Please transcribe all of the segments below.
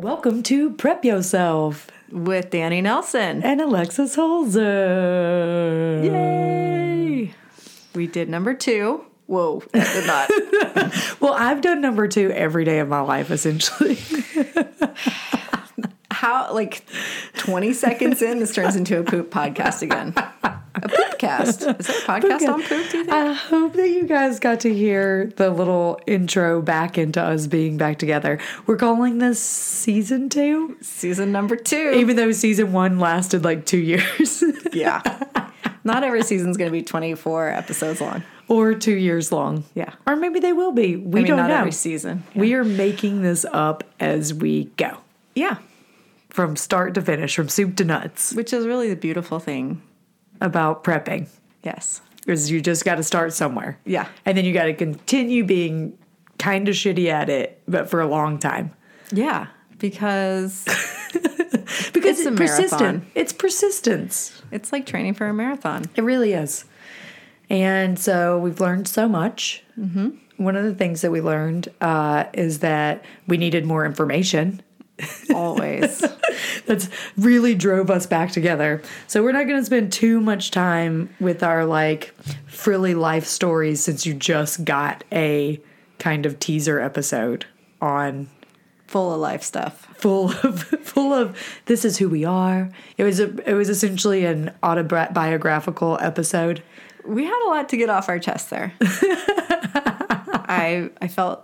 Welcome to Prep Yourself with Danny Nelson and Alexis Holzer. Yay! We did number 2. Whoa, that did not. Well, I've done number 2 every day of my life, essentially. How, like, 20 seconds in, this turns into a poop podcast again. A poopcast. Is that a podcast on poop, do you think? I hope that you guys got to hear the little intro back into us being back together. We're calling this season 2. Season number 2. Even though season 1 lasted like 2 years. Yeah. Not every season's going to be 24 episodes long. Or 2 years long. Yeah. Or maybe they will be. We don't know. Not every season. Yeah. We are making this up as we go. Yeah. From start to finish, from soup to nuts. Which is really the beautiful thing about prepping. Yes. Because you just got to start somewhere. Yeah. And then you got to continue being kind of shitty at it, but for a long time. Yeah. Because it's persistent. It's persistence. It's like training for a marathon. It really is. And so we've learned so much. Mm-hmm. One of the things that we learned is that we needed more information. Always. That's really drove us back together. So we're not going to spend too much time with our like frilly life stories, since you just got a kind of teaser episode on full of life stuff. Full of this is who we are. It was essentially an autobiographical episode. We had a lot to get off our chest there. I felt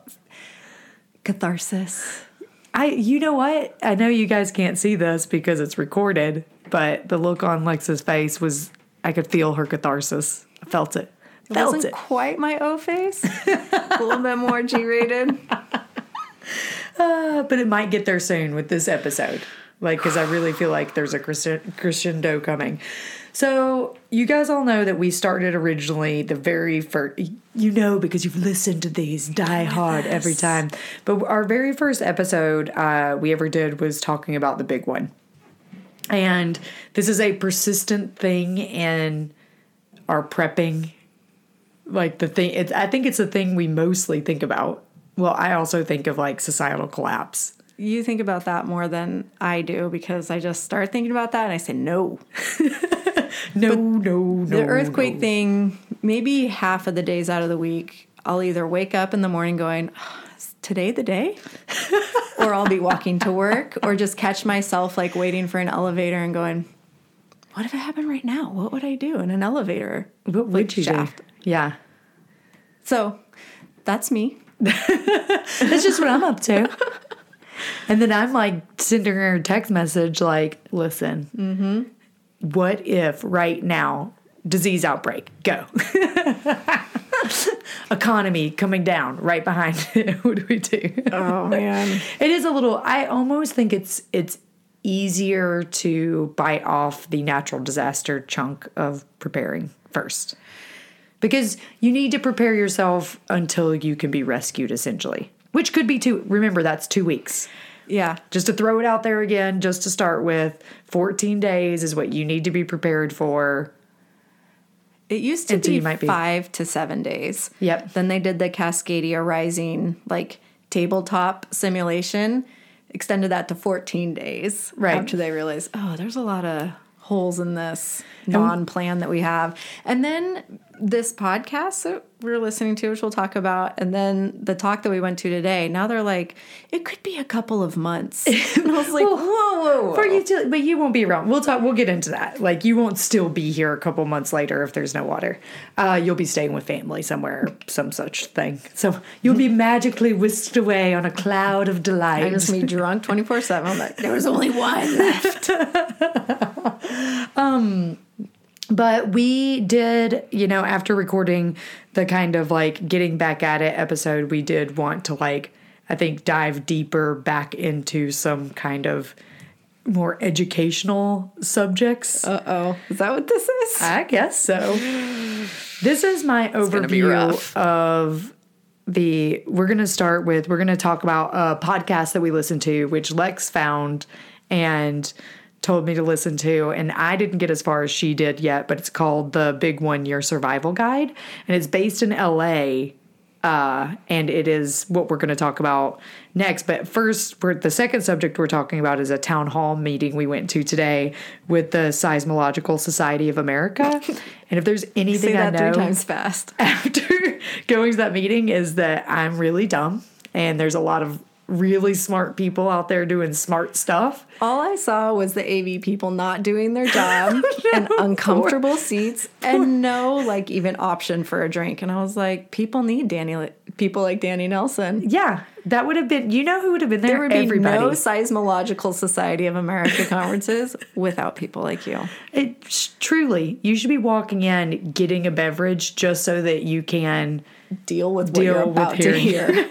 catharsis. You know what? I know you guys can't see this because it's recorded, but the look on Lex's face was, I could feel her catharsis. I felt it. It wasn't quite my O face. A little bit more G-rated. But it might get there soon with this episode. Like, because I really feel like there's a crescendo coming. So you guys all know that we started originally the very first, you know, because you've listened to these die hard every time. But our very first episode we ever did was talking about the big one. And this is a persistent thing in our prepping. Like the thing, I think it's the thing we mostly think about. Well, I also think of like societal collapse. You think about that more than I do, because I just start thinking about that and I say no. No. The earthquake thing, maybe half of the days out of the week, I'll either wake up in the morning going, oh, is today the day? Or I'll be walking to work, or just catch myself like waiting for an elevator and going, what if it happened right now? What would I do in an elevator? What would you shaft? Do? Yeah. So that's me. That's just what I'm up to. And then I'm like sending her a text message like, listen, mm-hmm. What if right now, disease outbreak, go. Economy coming down right behind it. What do we do? Oh, man. It is a little, I almost think it's easier to bite off the natural disaster chunk of preparing first. Because you need to prepare yourself until you can be rescued, essentially. Which could be 2. Remember, that's 2 weeks. Yeah. Just to throw it out there again, just to start with, 14 days is what you need to be prepared for. It used to be 5 to 7 days. Yep. Then they did the Cascadia Rising, like, tabletop simulation, extended that to 14 days. Right. After they realized, oh, there's a lot of holes in this non-plan that we have. And then this podcast that we're listening to, which we'll talk about, and then the talk that we went to today, now they're like, it could be a couple of months. And I was like, whoa. For utility, but you won't be around. We'll get into that. Like, you won't still be here a couple months later if there's no water. You'll be staying with family somewhere, or some such thing. So you'll be magically whisked away on a cloud of delight. I just be drunk 24/7. I'm like, there was only one left. But we did, you know, after recording the kind of like getting back at it episode, we did want to like, I think, dive deeper back into some kind of more educational subjects. Uh-oh. Is that what this is? I guess so. This is my overview of we're going to talk about a podcast that we listened to, which Lex found and told me to listen to. And I didn't get as far as she did yet, but it's called The Big One: Your Survival Guide. And it's based in LA. And it is what we're going to talk about next. But first, the second subject we're talking about is a town hall meeting we went to today with the Seismological Society of America. And if there's anything Say that I know 3 times fast. After going to that meeting is that I'm really dumb. And there's a lot of really smart people out there doing smart stuff. All I saw was the AV people not doing their job and uncomfortable seats and no, like, even option for a drink. And I was like, people need people like Danny Nelson. Yeah, that would have been, you know who would have been there? There would Everybody. Be no Seismological Society of America conferences without people like you. Truly, you should be walking in, getting a beverage just so that you can deal with what you're about to hear.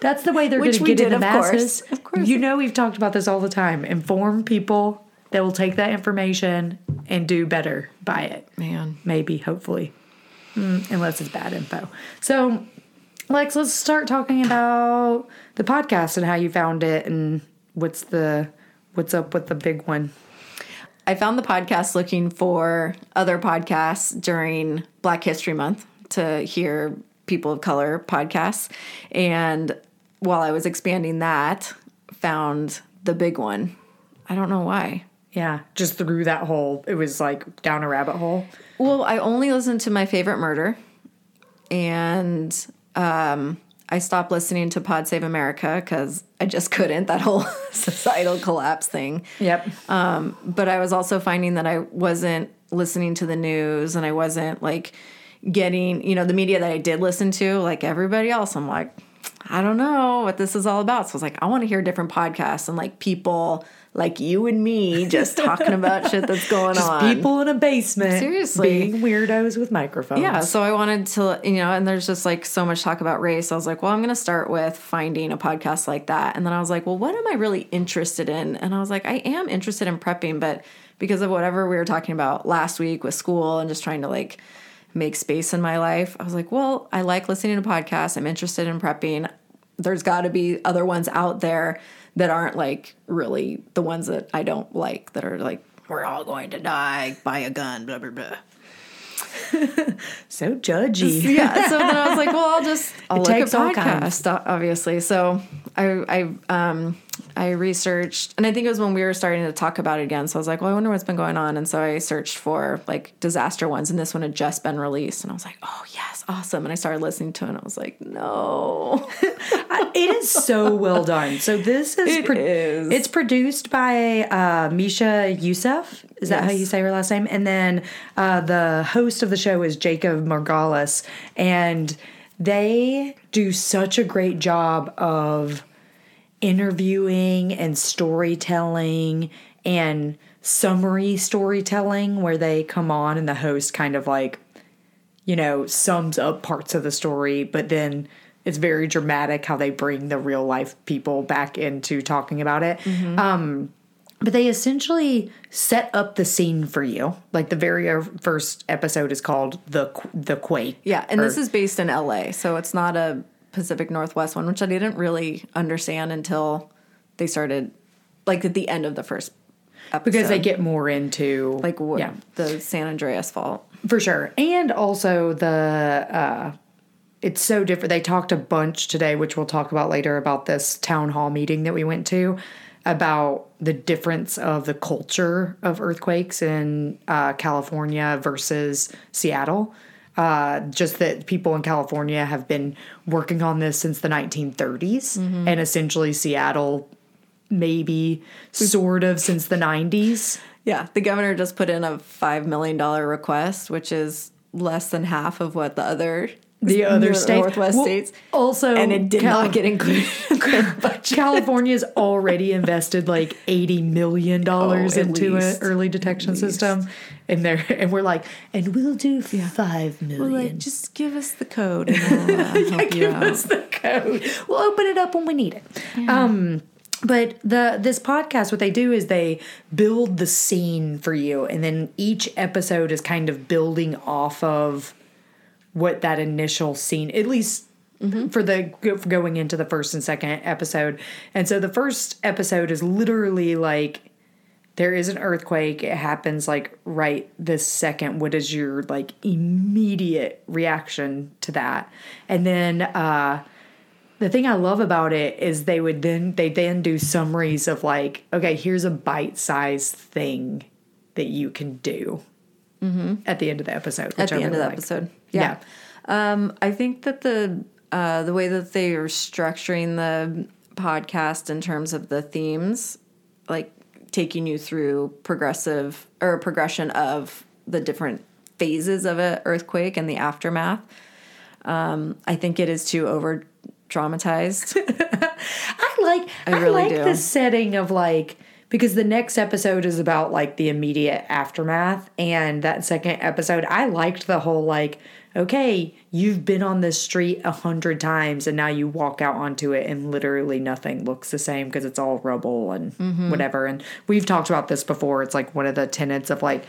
That's the way they're going to get in the masses. Of course. You know, we've talked about this all the time. Inform people that will take that information and do better by it. Man. Maybe, hopefully. Unless it's bad info. So, Lex, let's start talking about the podcast and how you found it and what's up with the big one. I found the podcast looking for other podcasts during Black History Month to hear people of color podcasts, and while I was expanding that, found the big one. I don't know why. Yeah, just through that hole. It was like down a rabbit hole. Well, I only listened to My Favorite Murder, and I stopped listening to Pod Save America because I just couldn't, that whole societal collapse thing. Yep. But I was also finding that I wasn't listening to the news, and I wasn't like getting, you know, the media that I did listen to, like everybody else. I'm like, I don't know what this is all about. So I was like, I want to hear different podcasts and like people like you and me just talking about shit that's going just on. People in a basement. Seriously. Being weirdos with microphones. Yeah. So I wanted to, you know, and there's just like so much talk about race. I was like, well, I'm going to start with finding a podcast like that. And then I was like, well, what am I really interested in? And I was like, I am interested in prepping, but because of whatever we were talking about last week with school and just trying to like make space in my life, I was like, well, I like listening to podcasts. I'm interested in prepping. There's got to be other ones out there that aren't like really the ones that I don't like, that are like, we're all going to die by a gun, blah, blah, blah. So judgy. Yeah. So then I was like, well, I'll look at podcasts, obviously. So I researched, and I think it was when we were starting to talk about it again. So I was like, well, I wonder what's been going on. And so I searched for like disaster ones, and this one had just been released. And I was like, oh yes, awesome. And I started listening to it, and I was like, no. It is so well done. So this is, it's produced by Misha Youssef. Is that how you say her last name? And then the host of the show is Jacob Margolis. And they do such a great job of interviewing and storytelling and summary storytelling, where they come on and the host kind of like, you know, sums up parts of the story, but then it's very dramatic how they bring the real life people back into talking about it. Mm-hmm. But they essentially set up the scene for you. Like the very first episode is called the Quake. Yeah, and this is based in LA, so it's not a Pacific Northwest one, which I didn't really understand until they started, like, at the end of the first episode. Because they get more into like the San Andreas Fault, for sure, and also the it's so different. They talked a bunch today, which we'll talk about later, about this town hall meeting that we went to, about the difference of the culture of earthquakes in California versus Seattle. Just that people in California have been working on this since the 1930s, mm-hmm. and essentially Seattle maybe sort of since the 90s. Yeah, the governor just put in a $5 million request, which is less than half of what the other Northwest states. Also, and it did not get included in their budget. California's already invested like $80 million into an early detection system. And we're like, and we'll do $5 million. We're like, just give us the code. And we'll, give us the code. We'll open it up when we need it. Yeah. But this podcast, what they do is they build the scene for you. And then each episode is kind of building off of what that initial scene, at least for going into the first and second episode. And so the first episode is literally like, there is an earthquake. It happens like right this second. What is your like immediate reaction to that? And then the thing I love about it is they then do summaries of like, okay, here's a bite-sized thing that you can do at the end of the episode. Yeah. I think that the way that they are structuring the podcast in terms of the themes, like taking you through progression of the different phases of an earthquake and the aftermath. I think it is too over traumatized. I really like the setting of like, because the next episode is about like the immediate aftermath, and that second episode, I liked the whole like, okay, you've been on this street 100 times and now you walk out onto it and literally nothing looks the same because it's all rubble and whatever. And we've talked about this before. It's like one of the tenets of like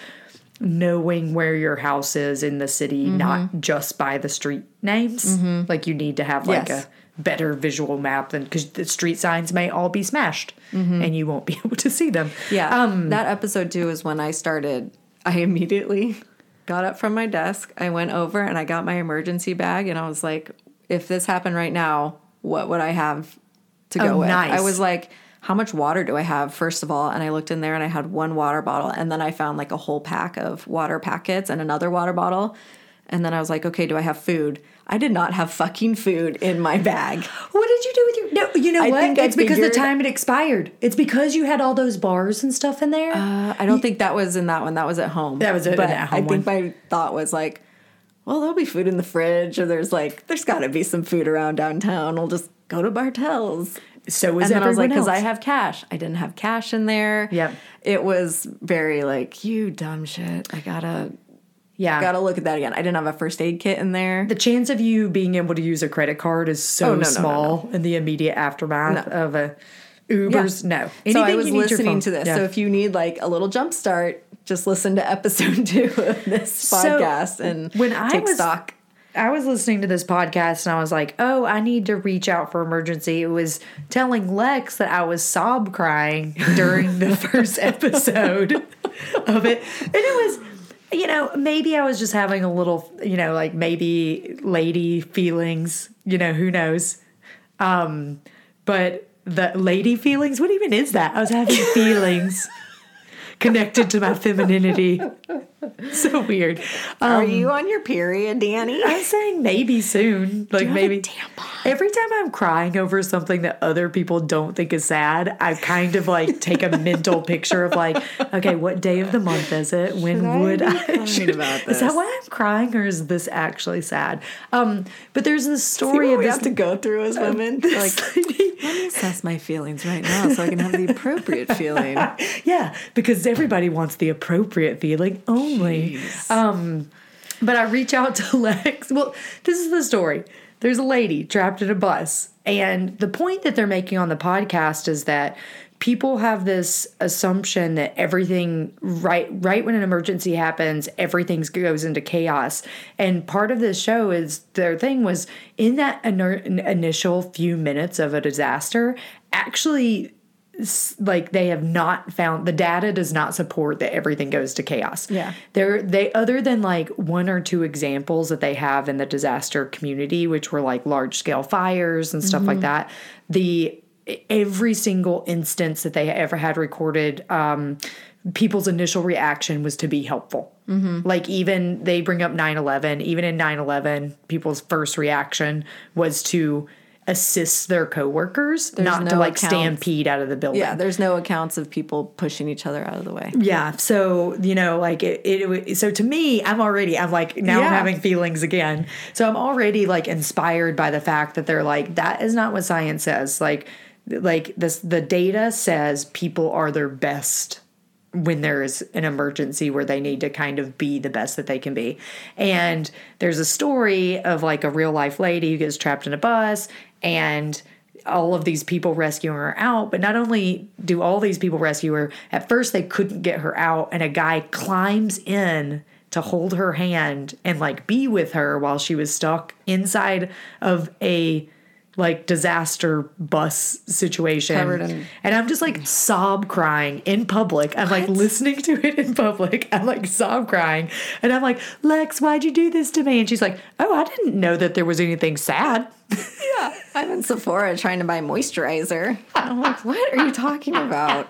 knowing where your house is in the city, not just by the street names. Like you need to have like a better visual map than, because the street signs may all be smashed and you won't be able to see them. Yeah. That episode too is when I immediately got up from my desk. I went over and I got my emergency bag and I was like, if this happened right now, what would I have to go with? Nice. I was like, how much water do I have, first of all? And I looked in there and I had one water bottle. And then I found like a whole pack of water packets and another water bottle. And then I was like, okay, do I have food? I did not have fucking food in my bag. What did you do with your... No, you know what? It's because the time had expired. It's because you had all those bars and stuff in there. I don't think that was in that one. That was at home. That was at home. I think my thought was like, well, there'll be food in the fridge, or there's got to be some food around downtown. We'll just go to Bartels. So was everyone else. And then I was like, because I have cash. I didn't have cash in there. Yep. It was very like, you dumb shit. I gotta look at that again. I didn't have a first aid kit in there. The chance of you being able to use a credit card is so small in the immediate aftermath of a Uber's. Yeah. No. Anything. So I was listening to this. Yeah. So if you need like a little jump start, just listen to episode 2 of this podcast and take stock. I was listening to this podcast and I was like, oh, I need to reach out for emergency. It was telling Lex that I was sob crying during the first episode of it. And it was... You know, maybe I was just having a little, you know, like maybe lady feelings, you know, who knows. But the lady feelings, what even is that? I was having feelings connected to my femininity. So weird. Are you on your period, Danny? I'm saying maybe soon. Like maybe. Every time I'm crying over something that other people don't think is sad, I kind of like take a mental picture of like, okay, what day of the month is it? When should I be crying about this? Is that why I'm crying, or is this actually sad? But there's this story of we have to go through as women. Like, let me assess my feelings right now so I can have the appropriate feeling. Yeah, because everybody wants the appropriate feeling only. But I reach out to Lex. Well, this is the story. There's a lady trapped in a bus. And the point that they're making on the podcast is that people have this assumption that everything, right when an emergency happens, everything goes into chaos. And part of this show is, their thing was, in that initial few minutes of a disaster, actually... like they have not found, the data does not support that everything goes to chaos. Yeah. They other than like one or two examples that they have in the disaster community, which were like large scale fires and stuff like that, every single instance that they ever had recorded, people's initial reaction was to be helpful. Like even they bring up 9/11, even in 9/11, people's first reaction was to assist their coworkers, stampede out of the building. Yeah, there's no accounts of people pushing each other out of the way. Yeah, so, you know, like it so to me, I'm having feelings again. So I'm already like inspired by the fact that they're like, that is not what science says. Like this, the data says people are their best when there is an emergency where they need to kind of be the best that they can be. And there's a story of like a real life lady who gets trapped in a bus and all of these people rescuing her out. But not only do all these people rescue her, at first they couldn't get her out, and a guy climbs in to hold her hand and like be with her while she was stuck inside of a like disaster bus situation. And I'm just like sob crying in public. I'm like listening to it in public. I'm like sob crying. And I'm like, Lex, why'd you do this to me? And she's like, oh, I didn't know that there was anything sad. Yeah. I'm in Sephora trying to buy moisturizer. I'm like, what are you talking about?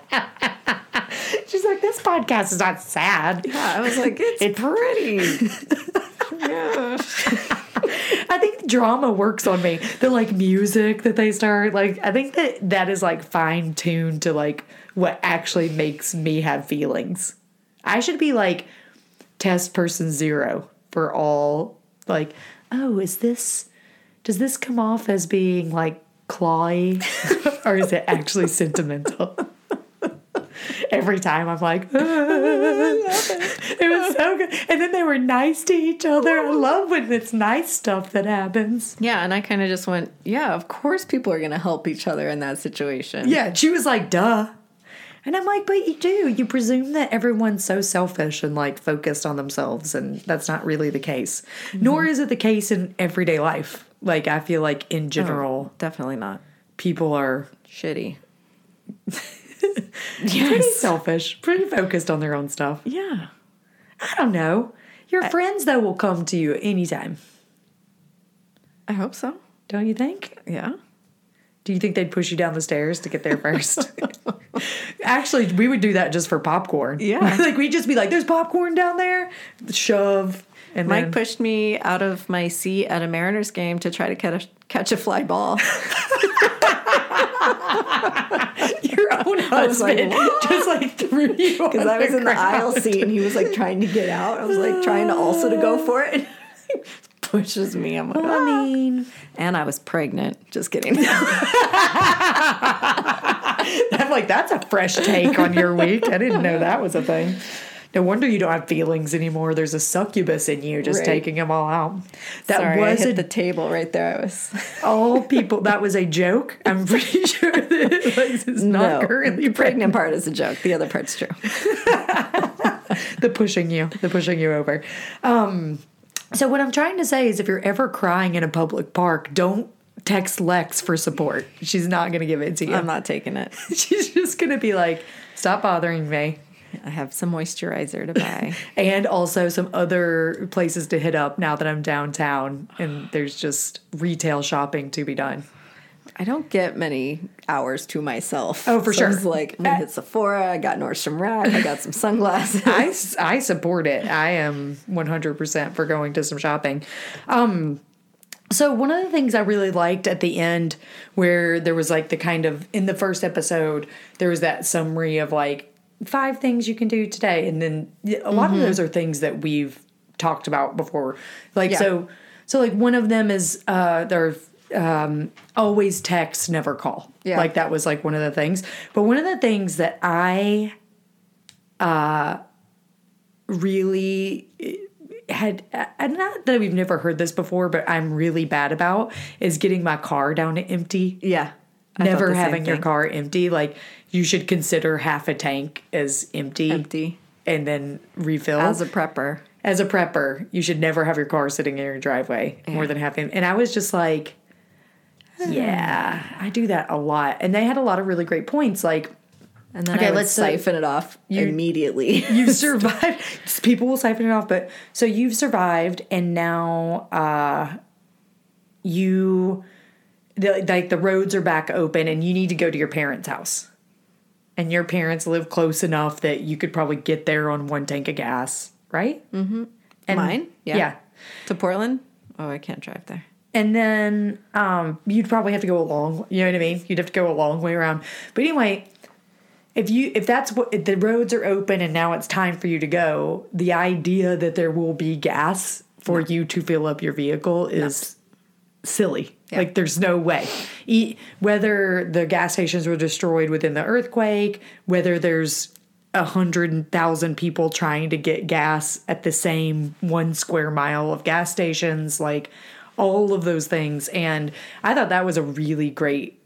She's like, this podcast is not sad. Yeah, I was like, it's pretty. Yeah. I think drama works on me. The like music that they start, like I think that is like fine tuned to like what actually makes me have feelings. I should be like test person 0 for all like, oh, does this come off as being like clawy or is it actually sentimental? Every time I'm like, ah. It was so good. And then they were nice to each other. I love when it's nice stuff that happens. Yeah, and I kind of just went, yeah, of course people are going to help each other in that situation. Yeah, she was like, duh. And I'm like, but you do. You presume that everyone's so selfish and, like, focused on themselves, and that's not really the case. Mm-hmm. Nor is it the case in everyday life. Like, I feel like in general. Oh, definitely not. People are shitty. Yes. Pretty selfish, pretty focused on their own stuff. Yeah. I don't know. Your friends, though, will come to you anytime. I hope so. Don't you think? Yeah. Do you think they'd push you down the stairs to get there first? Actually, we would do that just for popcorn. Yeah. Like, we'd just be like, there's popcorn down there. Shove. And Mike pushed me out of my seat at a Mariners game to try to catch a fly ball. Your own husband like, just like threw you because I was in the aisle seat and he was like trying to get out. I was like trying to also to go for it. Pushes me. I'm like, I mean, and I was pregnant. Just kidding. I'm like, that's a fresh take on your week. I didn't know that was a thing. No wonder you don't have feelings anymore. There's a succubus in you just taking them all out. Sorry, I hit the table right there. I was all people. That was a joke. I'm pretty sure that Lex is not currently pregnant. The pregnant part is a joke. The other part's true. The pushing you over. So what I'm trying to say is, if you're ever crying in a public park, don't text Lex for support. She's not going to give it to you. I'm not taking it. She's just going to be like, "Stop bothering me." I have some moisturizer to buy. And also some other places to hit up now that I'm downtown and there's just retail shopping to be done. I don't get many hours to myself. Oh, for sure. I was like, I hit Sephora, I got Nordstrom Rack, I got some sunglasses. I support it. I am 100% for going to some shopping. So one of the things I really liked at the end where there was like the kind of, in the first episode, there was that summary of like, 5 things you can do today. And then a lot of those are things that we've talked about before. Like, so like one of them is, always text, never call. Yeah. Like that was like one of the things, but one of the things that I, really had, and not that we've never heard this before, but I'm really bad about is getting my car down to empty. Yeah. Never having your car empty. Like, you should consider half a tank as empty. And then refill. As a prepper, you should never have your car sitting in your driveway more than half empty. And I was just like, yeah, I do that a lot. And they had a lot of really great points. Like, and then let's siphon it off immediately. You've survived. People will siphon it off. But so you've survived, and now you... Like the roads are back open and you need to go to your parents' house. And your parents live close enough that you could probably get there on one tank of gas, right? Mm-hmm. And mine? Yeah. Yeah. To Portland? Oh, I can't drive there. And then you'd probably have to go a long, you know what I mean? You'd have to go a long way around. But anyway, if the roads are open and now it's time for you to go, the idea that there will be gas for you to fill up your vehicle is silly. Yeah. Like, there's no way. Whether the gas stations were destroyed within the earthquake, whether there's 100,000 people trying to get gas at the same 1 square mile of gas stations, like, all of those things. And I thought that was a really great,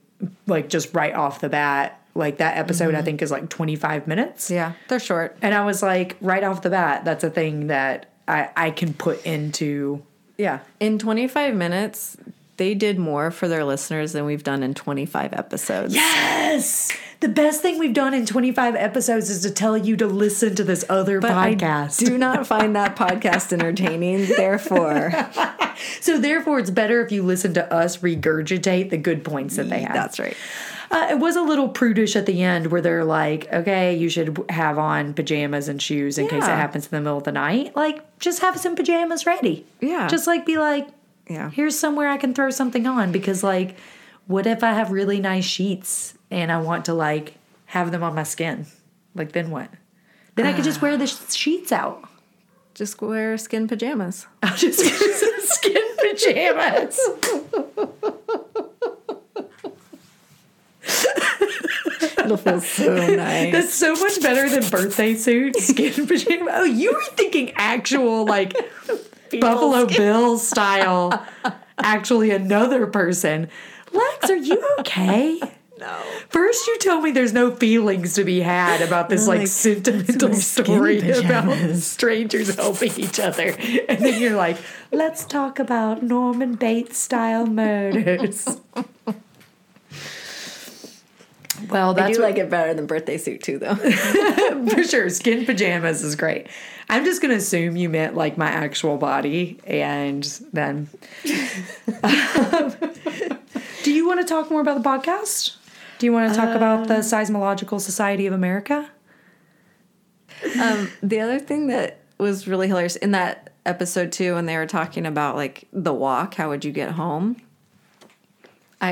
like, just right off the bat. Like, that episode, I think, is, like, 25 minutes. Yeah, they're short. And I was like, right off the bat, that's a thing that I can put into, yeah. In 25 minutes, they did more for their listeners than we've done in 25 episodes. Yes! The best thing we've done in 25 episodes is to tell you to listen to this other podcast. I do not find that podcast entertaining, therefore. So therefore, it's better if you listen to us regurgitate the good points that they have. That's right. It was a little prudish at the end where they're like, okay, you should have on pajamas and shoes in case it happens in the middle of the night. Like, just have some pajamas ready. Yeah. Just like be like, yeah, here's somewhere I can throw something on because, like, what if I have really nice sheets and I want to, like, have them on my skin? Like, then what? Then I could just wear the sheets out. Just wear skin pajamas. I'll just wear some skin pajamas. It'll feel so nice. That's so much better than birthday suit, skin pajamas. Oh, you were thinking actual, like... Buffalo Bill style. Actually, another person. Lex, are you okay? No. First, you told me there's no feelings to be had about this like sentimental story about strangers helping each other, and then you're like, "Let's talk about Norman Bates style murders." Well, that's I do like it better than birthday suit too, though. For sure, skin pajamas is great. I'm just going to assume you meant, like, my actual body, and then... Do you want to talk more about the podcast? Do you want to talk about the Seismological Society of America? The other thing that was really hilarious, in that episode, too, when they were talking about, like, the walk, how would you get home?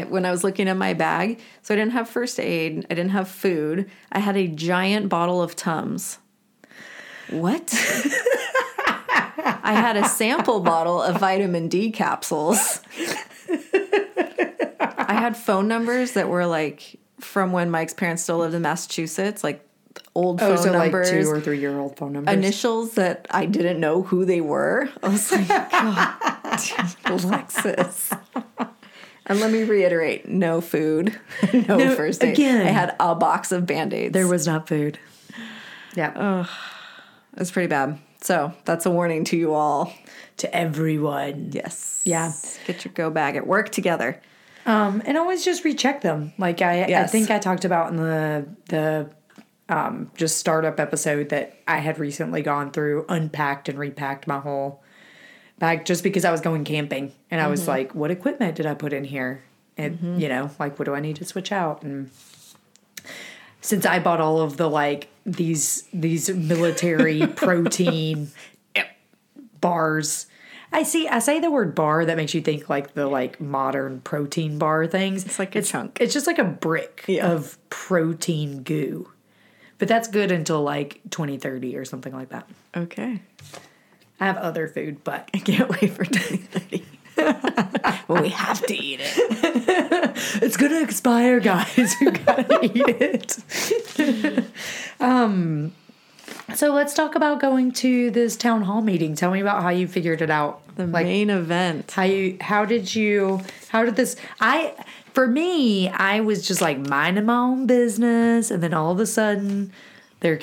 When I was looking at my bag, so I didn't have first aid, I didn't have food, I had a giant bottle of Tums. What? I had a sample bottle of vitamin D capsules. I had phone numbers that were like from when Mike's parents still lived in Massachusetts, like old phone numbers. Like 2 or 3 year old phone numbers. Initials that I didn't know who they were. I was like, God, Alexis. And let me reiterate, no food, no first aid. Again, I had a box of Band-Aids. There was not food. Yeah. Ugh. It's pretty bad. So that's a warning to you all. To everyone. Yes. Yeah. Get your go bag at work together. And always just recheck them. Like I think I talked about in the just startup episode that I had recently gone through, unpacked and repacked my whole bag just because I was going camping. And I was like, what equipment did I put in here? And, you know, like, what do I need to switch out? And since I bought all of the, like, these military protein bars. I say the word bar, that makes you think like the like modern protein bar things. It's like a chunk. It's just like a brick of protein goo. But that's good until like 2030 or something like that. Okay. I have other food, but I can't wait for 2030. Well, we have to eat it. It's going to expire, guys. You got to eat it. So let's talk about going to this town hall meeting. Tell me about how you figured it out. The main event. For me, I was just like minding my own business. And then all of a sudden there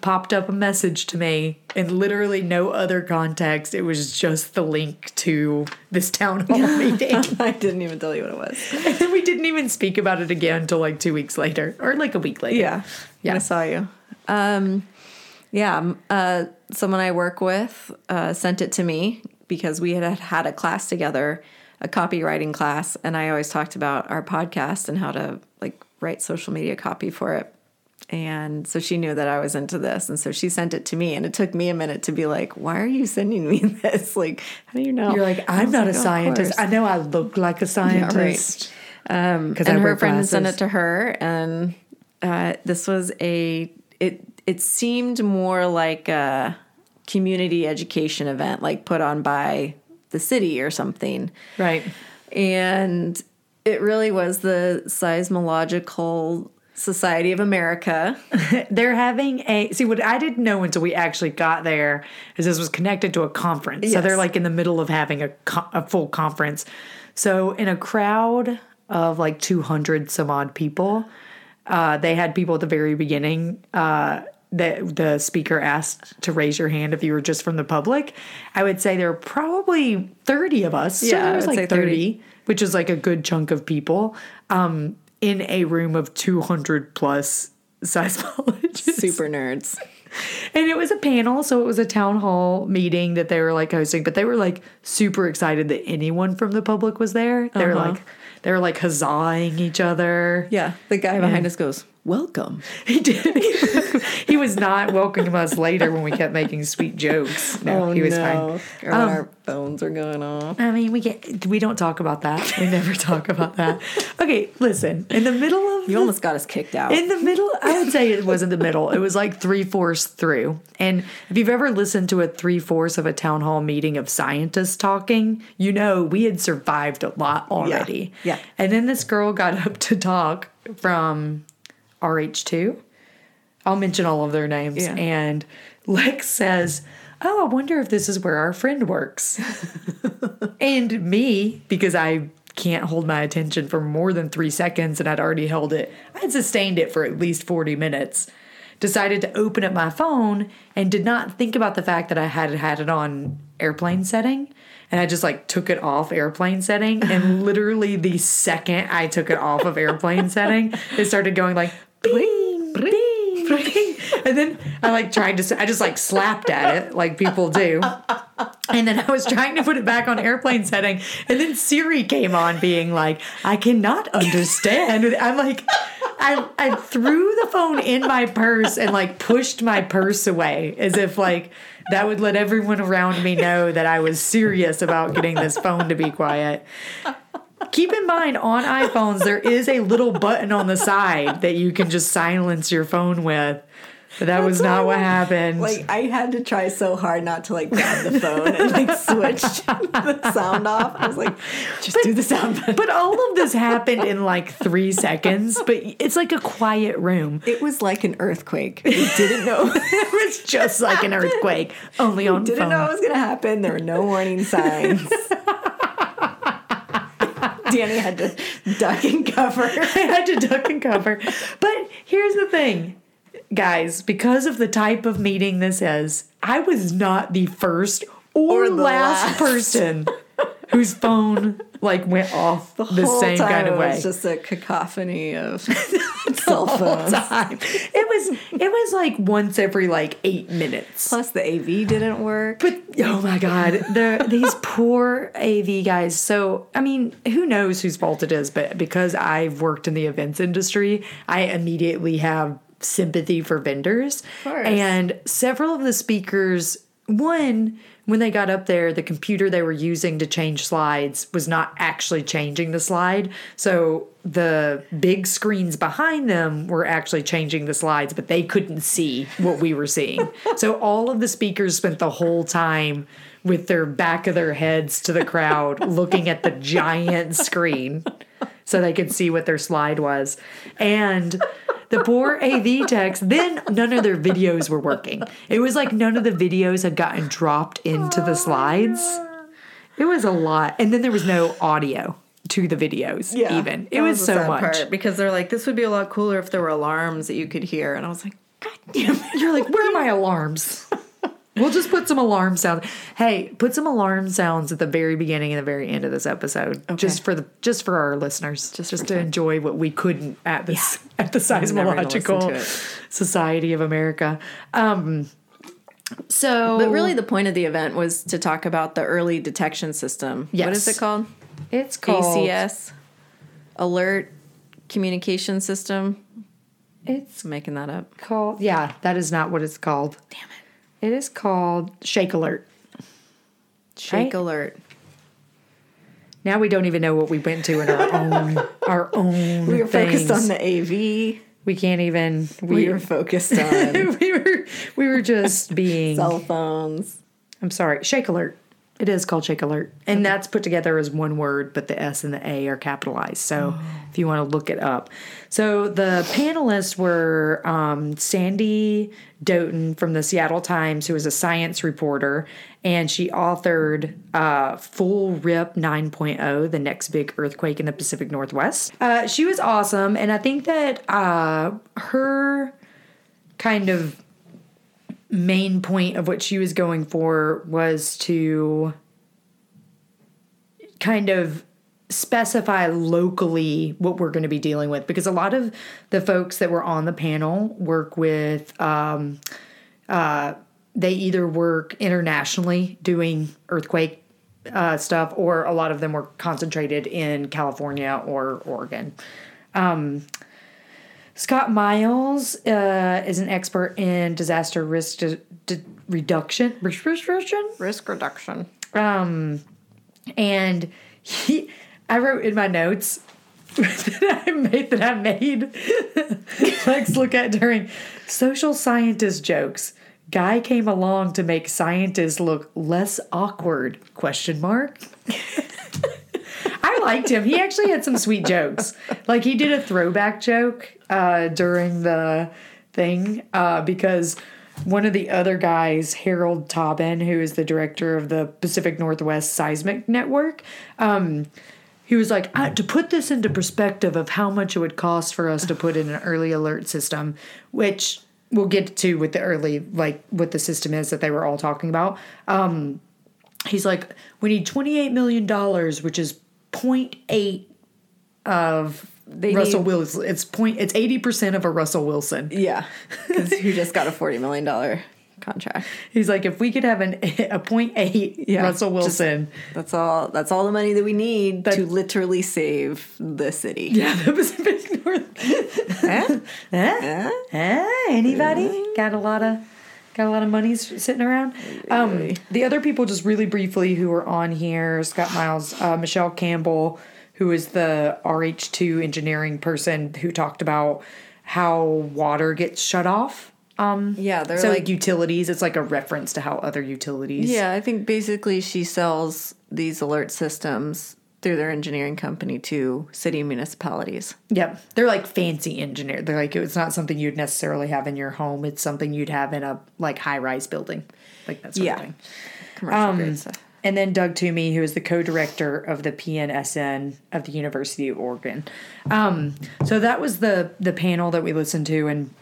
popped up a message to me in literally no other context. It was just the link to this town hall meeting. I didn't even tell you what it was. And then we didn't even speak about it again until like 2 weeks later or like a week later. Yeah. I saw you. Someone I work with sent it to me because we had a class together, a copywriting class, and I always talked about our podcast and how to like write social media copy for it. And so she knew that I was into this. And so she sent it to me. And it took me a minute to be like, why are you sending me this? Like, how do you know? You're like, I'm not like, a scientist. I know I look like a scientist. Yeah, right. And her friend sent it to her. And this was it seemed more like a community education event, like put on by the city or something. Right. And it really was the Seismological Society of America. They're having what I didn't know until we actually got there is this was connected to a conference. Yes. So they're like in the middle of having a full conference. So in a crowd of like 200 some odd people, they had people at the very beginning the speaker asked to raise your hand if you were just from the public, I would say there were probably 30 of us. Yeah, so there was like 30, which is like a good chunk of people in a room of 200 plus seismologists. Super nerds. And it was a panel, so it was a town hall meeting that they were like hosting, but they were like super excited that anyone from the public was there. They were like, they were like huzzahing each other. Yeah, the guy behind us goes, "Welcome." He did. He was not welcoming us later when we kept making sweet jokes. No, he was fine. Our phones are going off. I mean, we don't talk about that. We never talk about that. Okay, listen. In the middle of you almost got us kicked out. In the middle, I would say it wasn't the middle. It was like 3/4 through. And if you've ever listened to a 3/4 of a town hall meeting of scientists talking, you know we had survived a lot already. Yeah. And then this girl got up to talk from RH2. I'll mention all of their names. Yeah. And Lex says, "Oh, I wonder if this is where our friend works." And me, because I can't hold my attention for more than 3 seconds and I'd already held it, I had sustained it for at least 40 minutes, decided to open up my phone and did not think about the fact that I had it on airplane setting. And I just, like, took it off airplane setting. And literally the second I took it off of airplane setting, it started going, like, bling, bling, bling. And then I, like, I just, like, slapped at it like people do. And then I was trying to put it back on airplane setting. And then Siri came on being like, "I cannot understand." I'm like, I threw the phone in my purse and, like, pushed my purse away as if, like, that would let everyone around me know that I was serious about getting this phone to be quiet. Keep in mind, on iPhones, there is a little button on the side that you can just silence your phone with. But that was not what happened. Like, I had to try so hard not to, like, grab the phone and, like, switch the sound off. I was like, do the sound button. But all of this happened in, like, 3 seconds. But it's like a quiet room. It was like an earthquake. We didn't know. It was just like an earthquake, only on phone. We didn't know it was going to happen. There were no warning signs. Danny had to duck and cover. I had to duck and cover. But here's the thing. Guys, because of the type of meeting this is, I was not the first or last person whose phone, like, went off the same kind of way. It was just a cacophony of cell phones. It was like once every, like, 8 minutes. Plus the AV didn't work. But, oh, my God. These poor AV guys. So, I mean, who knows whose fault it is, but because I've worked in the events industry, I immediately have sympathy for vendors. And several of the speakers, when they got up there, the computer they were using to change slides was not actually changing the slide. So the big screens behind them were actually changing the slides, but they couldn't see what we were seeing. So all of the speakers spent the whole time with their back of their heads to the crowd, looking at the giant screen so they could see what their slide was. And the poor AV techs, then none of their videos were working. It was like none of the videos had gotten dropped into the slides. It was a lot. And then there was no audio to the videos even. It was so much. Part, because they're like, this would be a lot cooler if there were alarms that you could hear. And I was like, God damn it. You're like, where are my alarms? We'll just put some alarm sounds. Hey, put some alarm sounds at the very beginning and the very end of this episode, okay, just for our listeners, just to enjoy what we couldn't at this at the Seismological Society of America. But really, the point of the event was to talk about the early detection system. Yes. What is it called? It's called ACS, Alert Communication System. It's making that up. Called that is not what it's called. Damn it. It is called ShakeAlert. ShakeAlert. Now we don't even know what we went to in our own We were focused on the AV. We can't even. We were focused on. we were just being cell phones. I'm sorry, ShakeAlert. It is called ShakeAlert, and that's put together as one word, but the S and the A are capitalized. So if you want to look it up. So the panelists were Sandy Doughton from the Seattle Times, who is a science reporter, and she authored Full Rip 9.0, the next big earthquake in the Pacific Northwest. She was awesome, and I think that her kind of main point of what she was going for was to kind of specify locally what we're going to be dealing with, because a lot of the folks that were on the panel work with they either work internationally doing earthquake stuff, or a lot of them were concentrated in California or Oregon. Scott Miles is an expert in disaster risk reduction. Risk reduction. And I wrote in my notes that I made Lex look at during social scientist jokes. Guy came along to make scientists look less awkward, ? I liked him. He actually had some sweet jokes. Like, he did a throwback joke during the thing because one of the other guys, Harold Taubin, who is the director of the Pacific Northwest Seismic Network, he was like, to put this into perspective of how much it would cost for us to put in an early alert system, which we'll get to with the early, like what the system is that they were all talking about. He's like, we need $28 million, which is 0.8 of Russell Wilson. It's 80% of a Russell Wilson. Yeah, because who just got a $40 million contract. He's like, if we could have a 0.8 Russell Wilson. That's all the money that we need to literally save the city. Yeah, that was a big North. Anybody got a lot of money sitting around? The other people, just really briefly, who were on here, Scott Miles, Michelle Campbell, who is the RH2 engineering person who talked about how water gets shut off. So like utilities, it's like a reference to how other utilities. Yeah, I think basically she sells these alert systems through their engineering company to city municipalities. Yep. They're like fancy engineer. They're like, it's not something you'd necessarily have in your home. It's something you'd have in a like high-rise building. Like that sort of thing. Commercial grade stuff. And then Doug Toomey, who is the co-director of the PNSN of the University of Oregon. So that was the panel that we listened to. And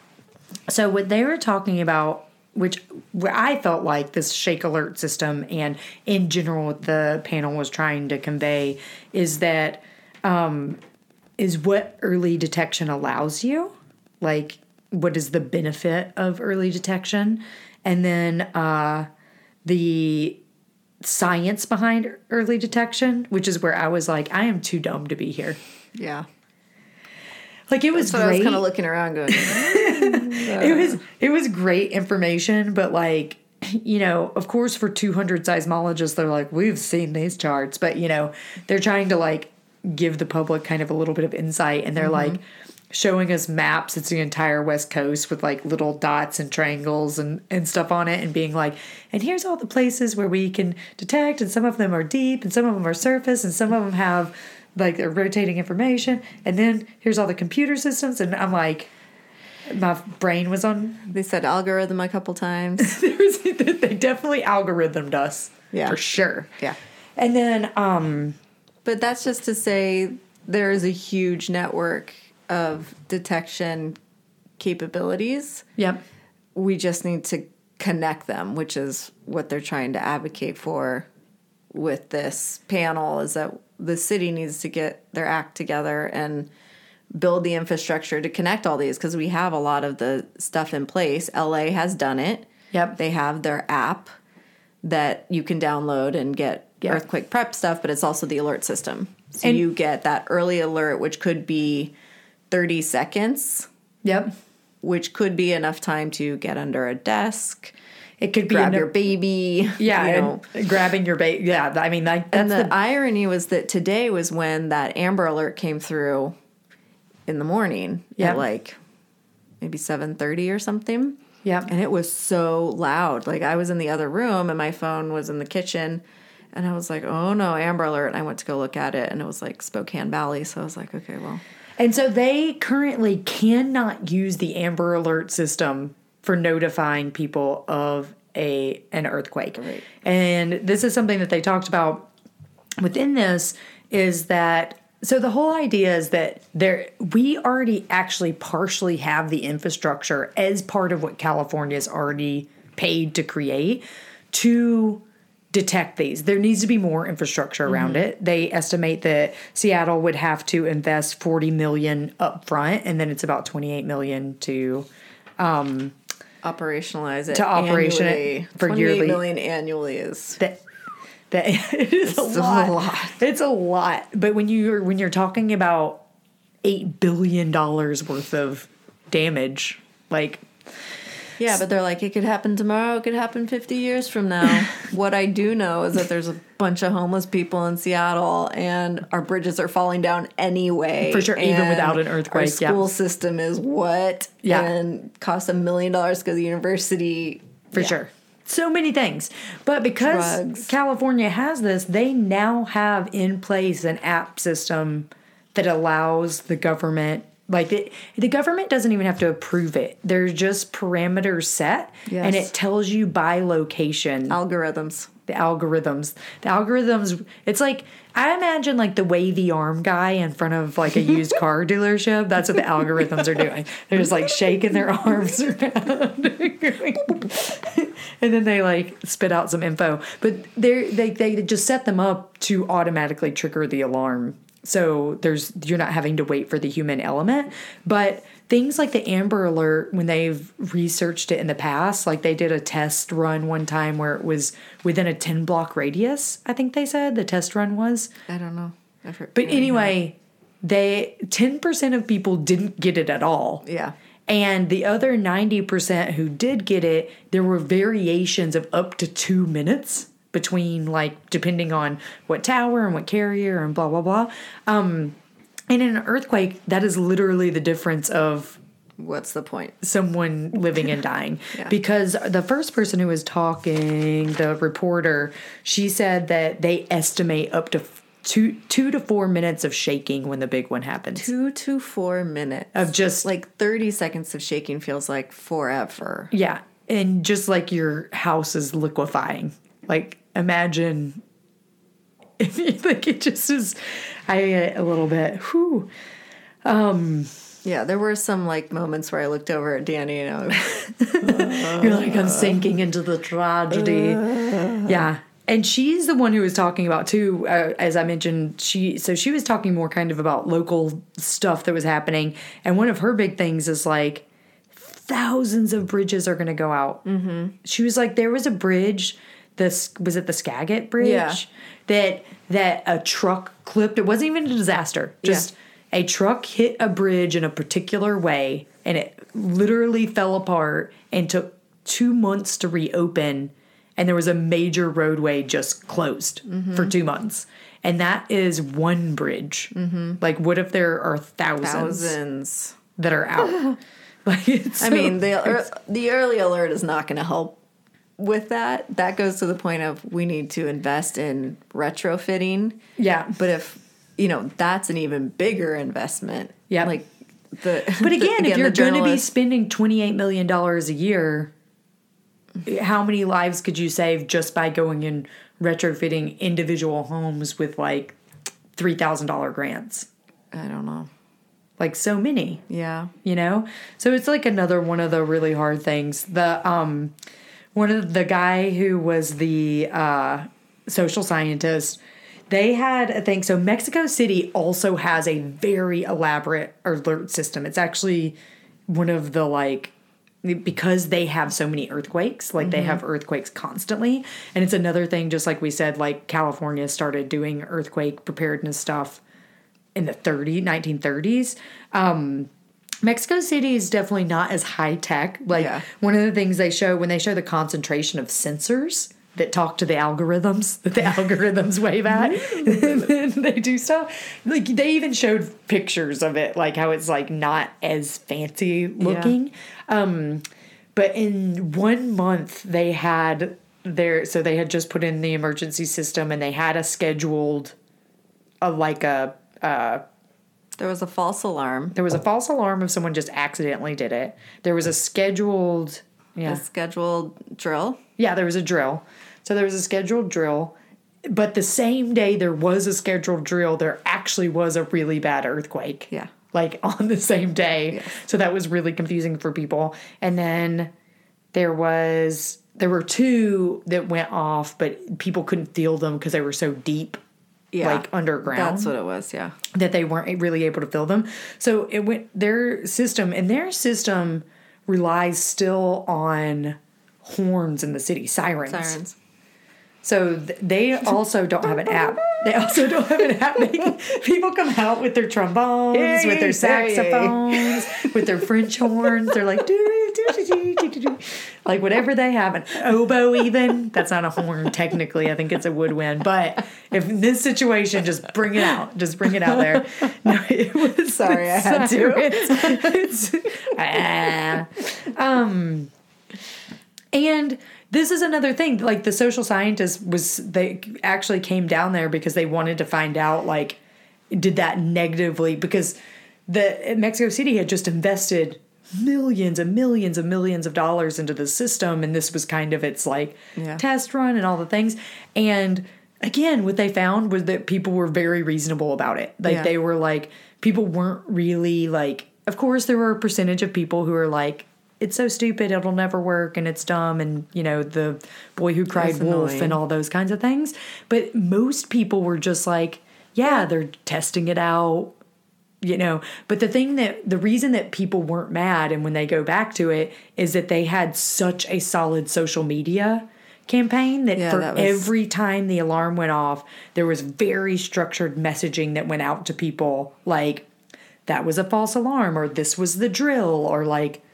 so what they were talking about, which I felt like this ShakeAlert system and in general what the panel was trying to convey is that is what early detection allows you. Like, what is the benefit of early detection? And then the science behind early detection, which is where I was like, I am too dumb to be here. Yeah. Like, it was great. I was kind of looking around going, It was great information, but, like, you know, of course for 200 seismologists, they're like, we've seen these charts. But, you know, they're trying to, like, give the public kind of a little bit of insight. And they're, like, showing us maps. It's the entire West Coast with, like, little dots and triangles and stuff on it and being like, and here's all the places where we can detect. And some of them are deep and some of them are surface and some of them have, like, they're rotating information. And then here's all the computer systems. And I'm like... My brain was on... They said algorithm a couple times. They definitely algorithmed us. Yeah. For sure. Yeah. And then... But that's just to say there is a huge network of detection capabilities. Yep. We just need to connect them, which is what they're trying to advocate for with this panel, is that the city needs to get their act together and... build the infrastructure to connect all these, because we have a lot of the stuff in place. LA has done it. Yep. They have their app that you can download and get earthquake prep stuff, but it's also the alert system. So you get that early alert, which could be 30 seconds. Yep. Which could be enough time to get under a desk. It could grab your baby. Yeah, you know. Grabbing your baby. Yeah, I mean, like, that's... And the irony was that today was when that Amber Alert came through... in the morning at like maybe 7:30 or something. Yeah. And it was so loud. Like, I was in the other room and my phone was in the kitchen and I was like, oh no, Amber Alert. And I went to go look at it and it was like Spokane Valley. So I was like, okay, well. And so they currently cannot use the Amber Alert system for notifying people of an earthquake. Right. And this is something that they talked about within this is that, so the whole idea is that we already actually partially have the infrastructure as part of what California's already paid to create to detect these. There needs to be more infrastructure around it. They estimate that Seattle would have to invest $40 million up front, and then it's about $28 million to operationalize it. To operation annually. It for yearly. $28 million annually is that it is a lot. It's a lot. But when you're talking about $8 billion worth of damage, like, yeah, but they're like, it could happen tomorrow, it could happen 50 years from now. What I do know is that there's a bunch of homeless people in Seattle, and our bridges are falling down anyway. For sure, and even without an earthquake. Our school system is what? Yeah. And costs $1 million to go to the university. For sure. So many things. But because California has this, they now have in place an app system that allows the government. Like, the government doesn't even have to approve it. There's just parameters set, and it tells you by location. The algorithms. It's like, I imagine, like, the wavy arm guy in front of, like, a used car dealership. That's what the algorithms are doing. They're just, like, shaking their arms around. And then they, like, spit out some info. But they just set them up to automatically trigger the alarm. So you're not having to wait for the human element. But things like the Amber Alert, when they've researched it in the past, like they did a test run one time where it was within a 10-block radius, I think they said the test run was. I don't know. But anyway, 10% of people didn't get it at all. Yeah. And the other 90% who did get it, there were variations of up to 2 minutes between, like, depending on what tower and what carrier and blah, blah, blah. And in an earthquake, that is literally the difference of... What's the point? Someone living and dying. Because the first person who was talking, the reporter, she said that they estimate up to two to 4 minutes of shaking when the big one happens. 2 to 4 minutes. Of just... Like, 30 seconds of shaking feels like forever. Yeah. And just like your house is liquefying. Like, imagine if you think it just is, I get a little bit, whew. Yeah, there were some, like, moments where I looked over at Danny and I was you're like, I'm sinking into the tragedy. Yeah. And she's the one who was talking about, too, as I mentioned, she was talking more kind of about local stuff that was happening. And one of her big things is, like, thousands of bridges are going to go out. Mm-hmm. She was like, there was a bridge... Was it the Skagit Bridge? Yeah. That a truck clipped. It wasn't even a disaster. Just a truck hit a bridge in a particular way, and it literally fell apart and took 2 months to reopen, and there was a major roadway just closed for 2 months. And that is one bridge. Mm-hmm. Like, what if there are thousands that are out? Like, it's the early alert is not going to help. With that goes to the point of we need to invest in retrofitting. Yeah. But if, that's an even bigger investment. Yeah. Like if you're going to be spending $28 million a year, how many lives could you save just by going and retrofitting individual homes with, like, $3,000 grants? I don't know. Like, so many. Yeah. So it's, like, another one of the really hard things. One of the guy who was the social scientist, they had a thing. So Mexico City also has a very elaborate alert system. It's actually one of the, like, because they have so many earthquakes, like they have earthquakes constantly. And it's another thing, just like we said, like California started doing earthquake preparedness stuff in the 1930s. Mexico City is definitely not as high tech. Like, one of the things they show when they show the concentration of sensors that talk to the algorithms that the algorithms wave at, and then they do stuff. Like, they even showed pictures of it, like how it's, like, not as fancy looking. Yeah. But in 1 month, they had they had just put in the emergency system, and they had a scheduled, there was a false alarm. There was a false alarm if someone just accidentally did it. There was a scheduled... Yeah. A scheduled drill? Yeah, there was a drill. So there was a scheduled drill. But the same day there was a scheduled drill, there actually was a really bad earthquake. Yeah. Like, on the same day. Yes. So that was really confusing for people. And then There were two that went off, but people couldn't feel them because they were so deep, like underground. That's what it was, yeah. That they weren't really able to feel them. So it went their system relies still on horns in the city, sirens. So they also don't have an app. They also don't have an app. People come out with their trombones, with their saxophones, with their French horns. They're like, like whatever they have. An oboe even. That's not a horn technically. I think it's a woodwind. But if in this situation, just bring it out. Just bring it out there. No, it was sorry, I had to. And this is another thing, like the social scientists they actually came down there because they wanted to find out, like, did that negatively, because Mexico City had just invested millions and millions and millions of dollars into the system, and this was kind of its, like, test run and all the things. And again, what they found was that people were very reasonable about it. Like, they were like, people weren't really, like, of course there were a percentage of people who were like, it's so stupid, it'll never work, and it's dumb, and, you know, the boy who cried wolf and all those kinds of things. But most people were just like, they're testing it out, you know. But the reason that people weren't mad, and when they go back to it, is that they had such a solid social media campaign that every time the alarm went off, there was very structured messaging that went out to people, like, that was a false alarm, or this was the drill, or like,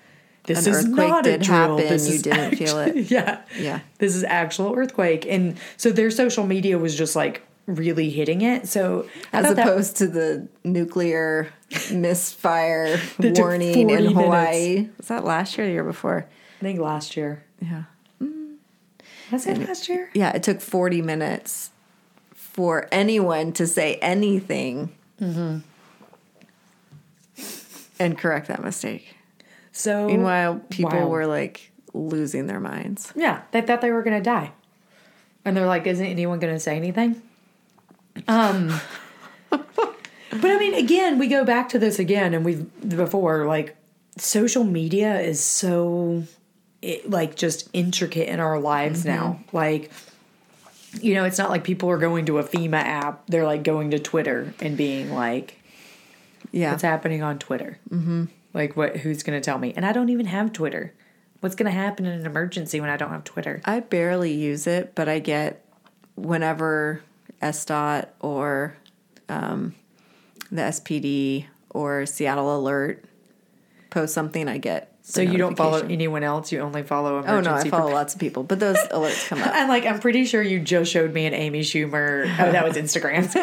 this is not a drill. You didn't feel it. Yeah. This is actual earthquake. And so their social media was just like really hitting it. So as opposed to the nuclear misfire warning in Hawaii. Was that last year or the year before? I think last year. Yeah. Was it last year? Yeah. It took 40 minutes for anyone to say anything and correct that mistake. So meanwhile, people were, like, losing their minds. Yeah, they thought they were going to die. And they're like, isn't anyone going to say anything? But, I mean, again, we go back to this again, and like, social media is so, just intricate in our lives now. Like, you know, it's not like people are going to a FEMA app. They're, like, going to Twitter and being like, what's happening on Twitter? Like, who's going to tell me? And I don't even have Twitter. What's going to happen in an emergency when I don't have Twitter? I barely use it, but I get whenever SDOT or the SPD or Seattle Alert post something, I get. So you don't follow anyone else? You only follow emergency? Oh, no, I follow lots of people, but those alerts come up. I'm pretty sure you just showed me an Amy Schumer. Oh, that was Instagram.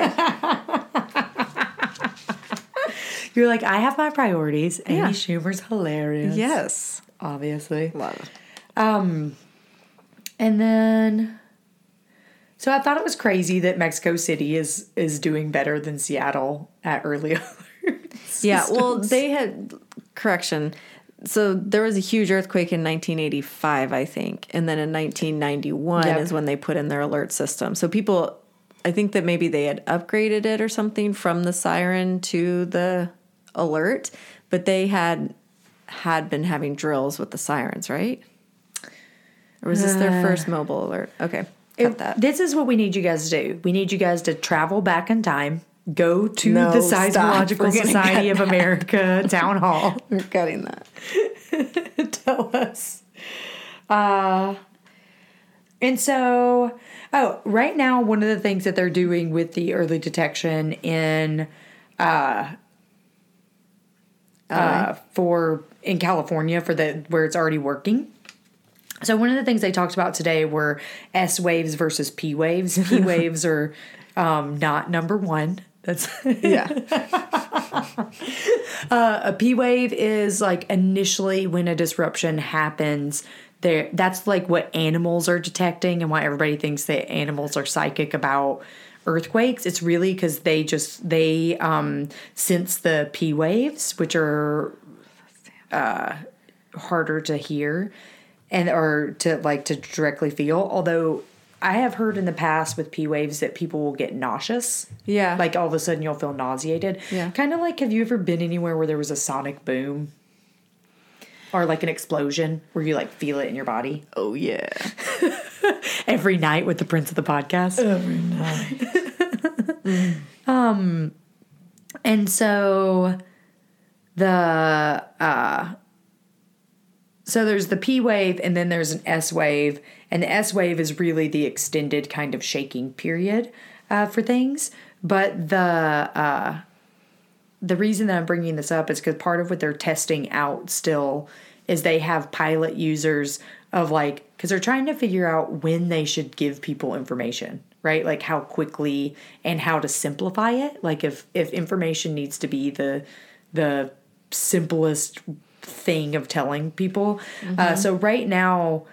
You're like, I have my priorities. Amy Schumer's hilarious. Yes. Obviously. Love it. And then, so I thought it was crazy that Mexico City is doing better than Seattle at early alert systems. Yeah, well, they had, correction. So there was a huge earthquake in 1985, I think. And then in 1991 is when they put in their alert system. So people, I think that maybe they had upgraded it or something from the siren to the alert, but they had been having drills with the sirens, right? Or was this their first mobile alert? Okay. This is what we need you guys to do. We need you guys to travel back in time, go to the Seismological Society of America town hall. We're cutting that. Tell us. And so, right now, one of the things that they're doing with the early detection in California where it's already working. So one of the things they talked about today were S waves versus P waves. P waves are not number one. That's a P wave is like initially when a disruption happens. That's like what animals are detecting and why everybody thinks that animals are psychic about earthquakes. It's really because they sense the P waves, which are harder to hear and or to directly feel. Although I have heard in the past with P waves that people will get nauseous. Yeah, like all of a sudden you'll feel nauseated. Yeah, kind of like, have you ever been anywhere where there was a sonic boom? Or like an explosion where you like feel it in your body. Oh, yeah. Every night with the Prince of the Podcast. Every night. And so the, so there's the P wave and then there's an S wave. And the S wave is really the extended kind of shaking period for things. But the reason that I'm bringing this up is because part of what they're testing out still is they have pilot users of like, because they're trying to figure out when they should give people information, right? Like how quickly and how to simplify it. Like if information needs to be the simplest thing of telling people. Mm-hmm. So right now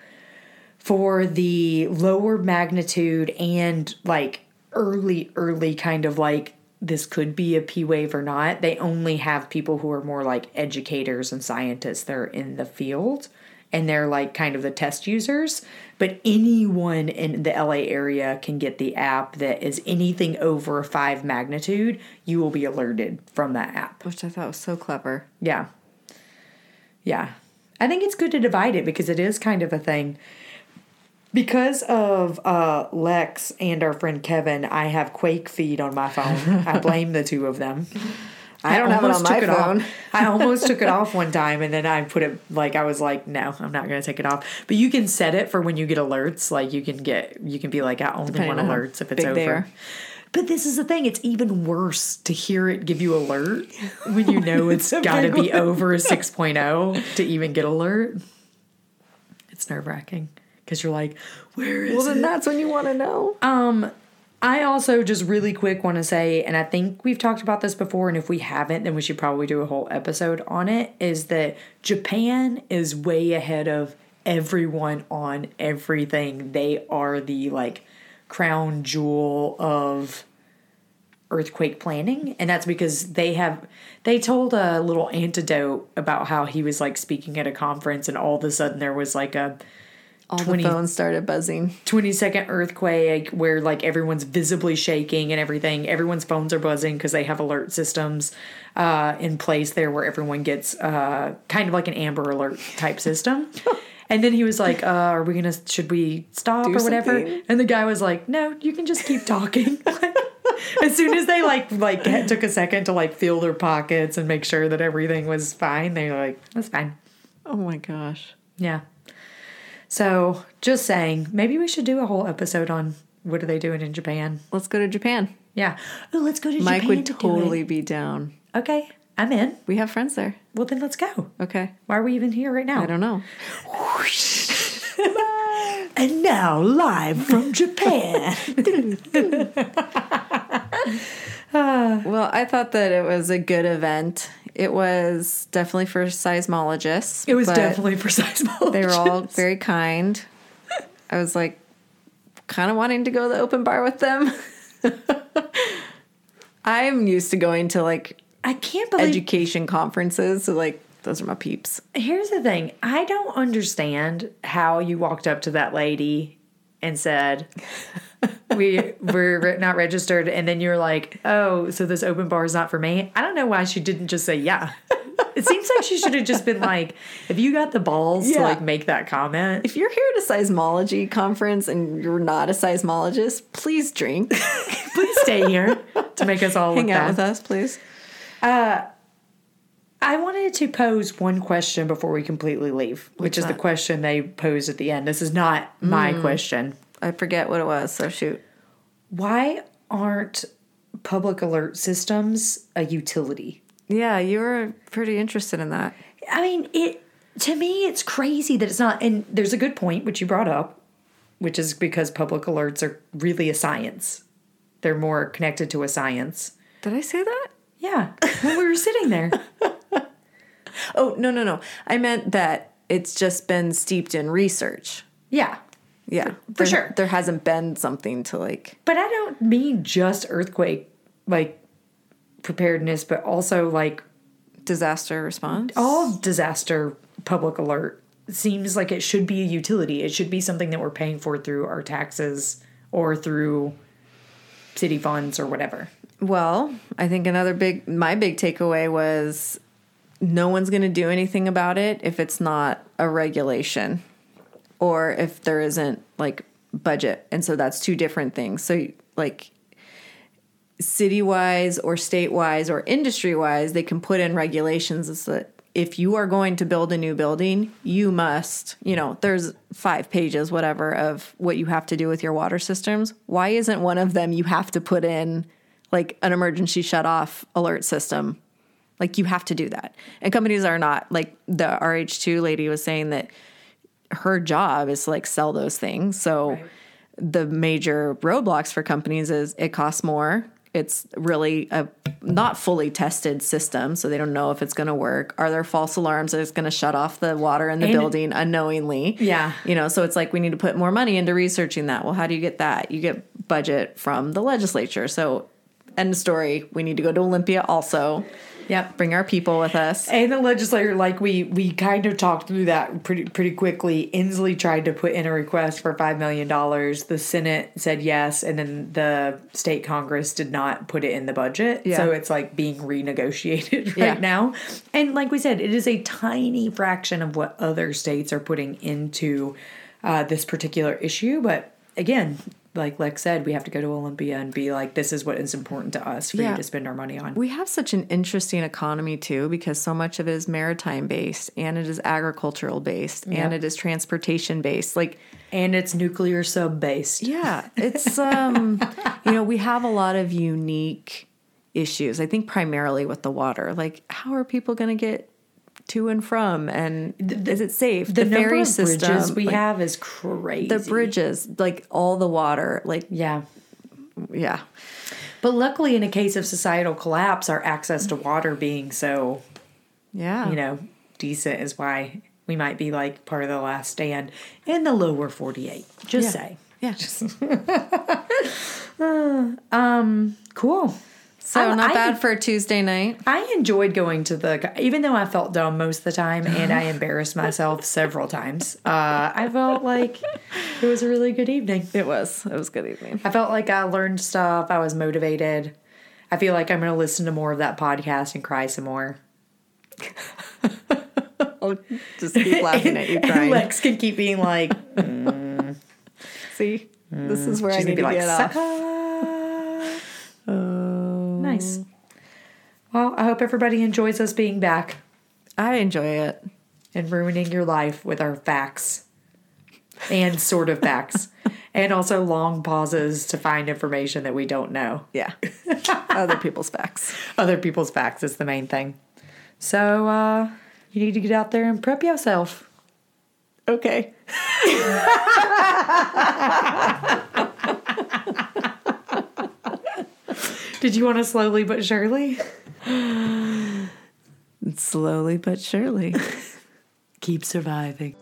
for the lower magnitude and like early kind of like, this could be a P wave or not. They only have people who are more like educators and scientists that are in the field and they're like kind of the test users, but anyone in the LA area can get the app that is anything over 5 magnitude. You will be alerted from that app. Which I thought was so clever. Yeah. Yeah. I think it's good to divide it because it is kind of a thing. Because of Lex and our friend Kevin, I have Quake Feed on my phone. I blame the two of them. I don't have it on my phone. I almost took it off one time, and then I put it, like, I was like, no, I'm not going to take it off. But you can set it for when you get alerts. Like, you can be like, I only want alerts if it's over. But this is the thing. It's even worse to hear it give you alert when you know it's got to be over 6.0 to even get alert. It's nerve-wracking. Because you're like, where is it? Well, then that's when you want to know. I also just really quick want to say, and I think we've talked about this before, and if we haven't, then we should probably do a whole episode on it, is that Japan is way ahead of everyone on everything. They are the, like, crown jewel of earthquake planning, and that's because they told a little anecdote about how he was, like, speaking at a conference, and all of a sudden there was, like, a... the phones started buzzing. 20-second earthquake where, like, everyone's visibly shaking and everything. Everyone's phones are buzzing because they have alert systems in place there where everyone gets kind of like an Amber Alert type system. And then he was like, should we stop or whatever? Something? And the guy was like, no, you can just keep talking. As soon as they, like took a second to, like, feel their pockets and make sure that everything was fine, they were like, that's fine. Oh, my gosh. Yeah. So, just saying, maybe we should do a whole episode on what are they doing in Japan. Let's go to Japan. Yeah. Oh, let's go to Japan. Mike would totally be down. Okay. I'm in. We have friends there. Well, then let's go. Okay. Why are we even here right now? I don't know. And now, live from Japan. Well, I thought that it was a good event. It was definitely for seismologists. It was definitely for seismologists. They were all very kind. I was like kind of wanting to go to the open bar with them. I'm used to going to like education conferences. So like those are my peeps. Here's the thing. I don't understand how you walked up to that lady and said, we're not registered. And then you're like, oh, so this open bar is not for me. I don't know why she didn't just say, yeah. It seems like she should have just been like, if you got the balls to like make that comment. If you're here at a seismology conference and you're not a seismologist, please drink. Please stay here to make us all hang out with us, please. I wanted to pose one question before we completely leave, which is the question they posed at the end. This is not my question. I forget what it was, so shoot. Why aren't public alert systems a utility? Yeah, you were pretty interested in that. I mean, to me, it's crazy that it's not. And there's a good point, which you brought up, which is because public alerts are really a science. They're more connected to a science. Did I say that? Yeah, when we were sitting there. Oh, no. I meant that it's just been steeped in research. Yeah. Yeah, for sure. There hasn't been something to like... But I don't mean just earthquake, like, preparedness, but also, like... Disaster response? All disaster public alert seems like it should be a utility. It should be something that we're paying for through our taxes or through city funds or whatever. Well, I think my big takeaway was no one's going to do anything about it if it's not a regulation or if there isn't, like, budget. And so that's two different things. So, like, city-wise or state-wise or industry-wise, they can put in regulations so that if you are going to build a new building, you must, you know, there's 5 pages, whatever, of what you have to do with your water systems. Why isn't one of them you have to put in, like, an emergency shutoff alert system? Like, you have to do that. And companies are not, like, the RH2 lady was saying that her job is to, like, sell those things. So right. The major roadblocks for companies is it costs more. It's really a not fully tested system, so they don't know if it's going to work. Are there false alarms that it's going to shut off the water in the building unknowingly? Yeah. You know, so it's like we need to put more money into researching that. Well, how do you get that? You get budget from the legislature. So end of story. We need to go to Olympia also. Yep. Bring our people with us. And the legislature, like we kind of talked through that pretty quickly. Inslee tried to put in a request for $5 million. The Senate said yes. And then the state Congress did not put it in the budget. Yeah. So it's like being renegotiated right now. And like we said, it is a tiny fraction of what other states are putting into this particular issue. But again, like Lex said, we have to go to Olympia and be like, this is what is important to us for you to spend our money on. We have such an interesting economy, too, because so much of it is maritime-based, and it is agricultural-based, and it is transportation-based. And it's nuclear sub-based. Yeah. It's, you know, we have a lot of unique issues, I think primarily with the water. Like, how are people going to get to and from, and is it safe? The ferry system, number of bridges we have is crazy. The bridges, like all the water, like yeah. But luckily, in a case of societal collapse, our access to water being so, you know, decent is why we might be like part of the last stand in the lower 48. Cool. So not bad for a Tuesday night. I enjoyed going to the, even though I felt dumb most of the time and I embarrassed myself several times, I felt like it was a really good evening. It was a good evening. I felt like I learned stuff. I was motivated. I feel like I'm going to listen to more of that podcast and cry some more. I'll just keep laughing at you crying. Lex can keep being like, see, this is where I need to like, get off. Nice. Well, I hope everybody enjoys us being back. I enjoy it. And ruining your life with our facts. And sort of facts. And also long pauses to find information that we don't know. Yeah. Other people's facts. Other people's facts is the main thing. So you need to get out there and prep yourself. Okay. Did you want to slowly but surely? Slowly but surely. Keep surviving.